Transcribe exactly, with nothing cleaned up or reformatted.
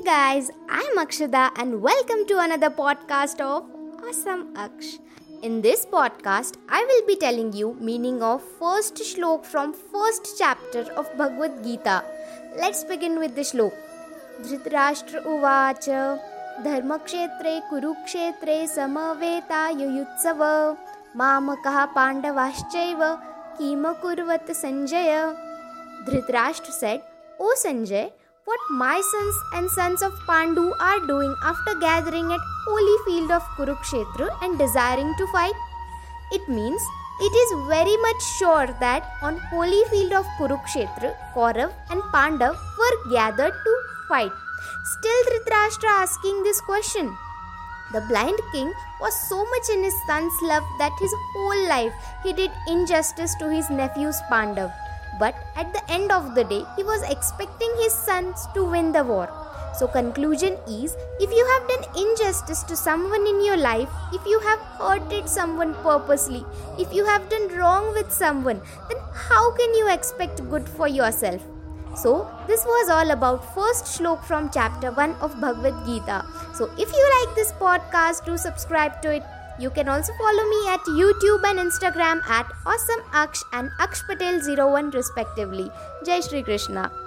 Hey guys, I'm Akshada and welcome to another podcast of Awesome Aksh. In this podcast, I will be telling you meaning of first shlok from first chapter of Bhagavad Gita. Let's begin with the shlok. Dhritarashtra uvacha, Dharmakshetre, Kurukshetre, Samaveta, Yuyutsava, Mamakaha Pandavashchaiva, Kima Kurvat Sanjaya. Dhritarashtra said, O Sanjay, what my sons and sons of Pandu are doing after gathering at holy field of Kurukshetra and desiring to fight? It means, it is very much sure that on holy field of Kurukshetra, Kaurav and Pandav were gathered to fight. Still Dhritarashtra asking this question. The blind king was so much in his son's love that his whole life he did injustice to his nephews Pandav. But at the end of the day, he was expecting his sons to win the war. So conclusion is, if you have done injustice to someone in your life, if you have hurted someone purposely, if you have done wrong with someone, then how can you expect good for yourself? So this was all about first shlok from chapter one of Bhagavad Gita. So if you like this podcast, do subscribe to it. You can also follow me at YouTube and Instagram at Awesome Aksh and AkshPatel zero one respectively. Jai Shri Krishna.